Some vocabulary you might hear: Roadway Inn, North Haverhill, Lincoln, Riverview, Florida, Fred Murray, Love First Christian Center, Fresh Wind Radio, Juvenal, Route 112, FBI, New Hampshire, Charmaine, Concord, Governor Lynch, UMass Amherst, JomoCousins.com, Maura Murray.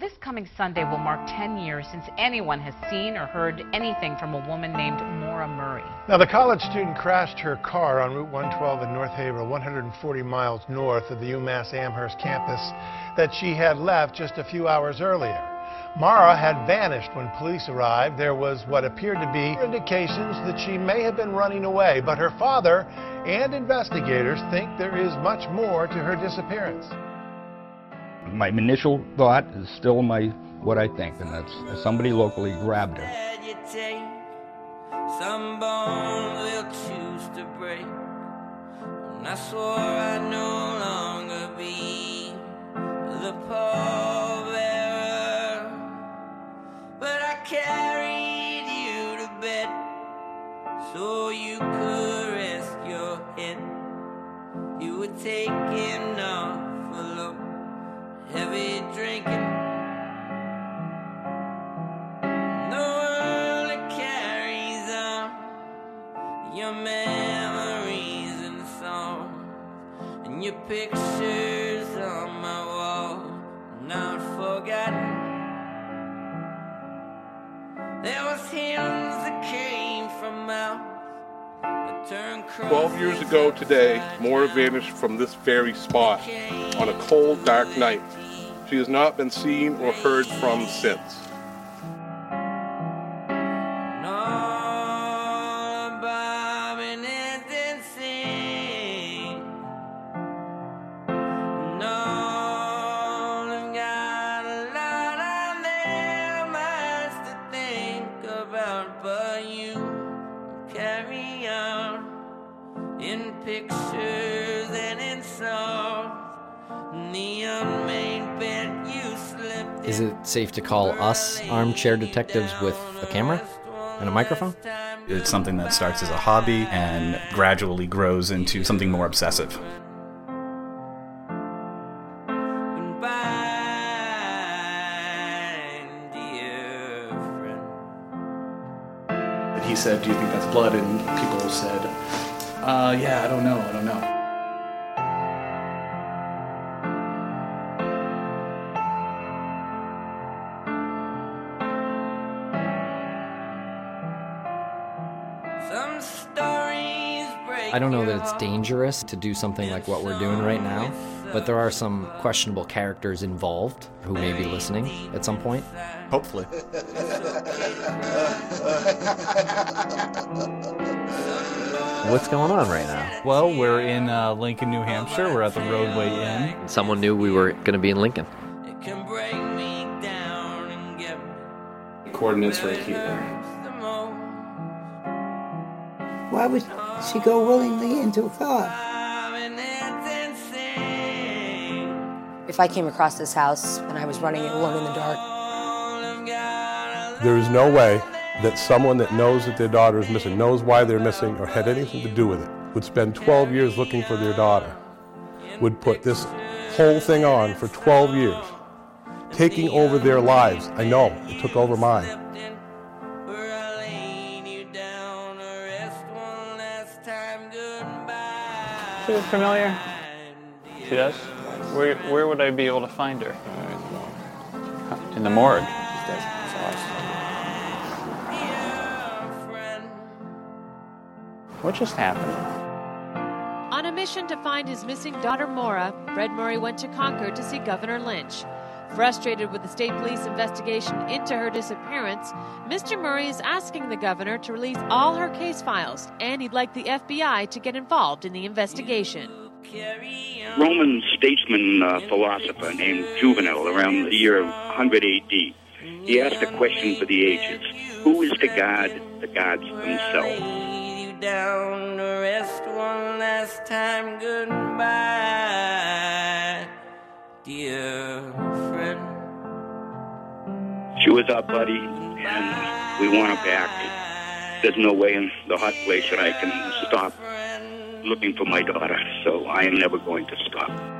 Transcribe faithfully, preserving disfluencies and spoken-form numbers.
This coming Sunday will mark ten years since anyone has seen or heard anything from a woman named Maura Murray. Now, the college student crashed her car on Route one twelve in North Haverhill, one hundred forty miles north of the UMass Amherst campus, that she had left just a few hours earlier. Maura had vanished when police arrived. There was what appeared to be indications that she may have been running away, but her father and investigators think there is much more to her disappearance. My initial thought is still my what I think, and that's somebody locally grabbed her. Some bones will choose to break, and I swore I'd no longer be the pallbearer, but I carried you to bed so you could rest your head. You were taken off alone. Heavy drinking, the world that carries on your memories and songs, and your pictures on my wall, not forgotten. There was hymns that came from out that turned cross. Twelve years ago today, Maura vanished from this very spot on a cold, dark night. She has not been seen or heard from since. Is it safe to call us armchair detectives with a camera and a microphone? It's something that starts as a hobby and gradually grows into something more obsessive. And he said, "Do you think that's blood?" And people said, uh, yeah, I don't know, I don't know. I don't know that it's dangerous to do something like what we're doing right now, but there are some questionable characters involved who may be listening at some point. Hopefully. What's going on right now? Well, we're in uh, Lincoln, New Hampshire. We're at the Roadway Inn. Someone knew we were going to be in Lincoln. It can break me down and get me. Coordinates right here. Why would she go willingly into a car? If I came across this house and I was running alone in the dark. There is no way that someone that knows that their daughter is missing, knows why they're missing, or had anything to do with it, would spend twelve years looking for their daughter, would put this whole thing on for twelve years, taking over their lives. I know, it took over mine. Feels familiar? She does? Where, where would I be able to find her? Uh, in the morgue. What just happened? On a mission to find his missing daughter Maura, Fred Murray went to Concord to see Governor Lynch. Frustrated with the state police investigation into her disappearance, Mister Murray is asking the governor to release all her case files, and he'd like the F B I to get involved in the investigation. Roman statesman uh, philosopher named Juvenal, around the year one hundred A D, he asked a question for the ages: who is to guard the gods themselves? Down to rest one last time, goodbye, dear. She was our buddy, and we want her back. There's no way in the hot place that I can stop looking for my daughter, so I am never going to stop.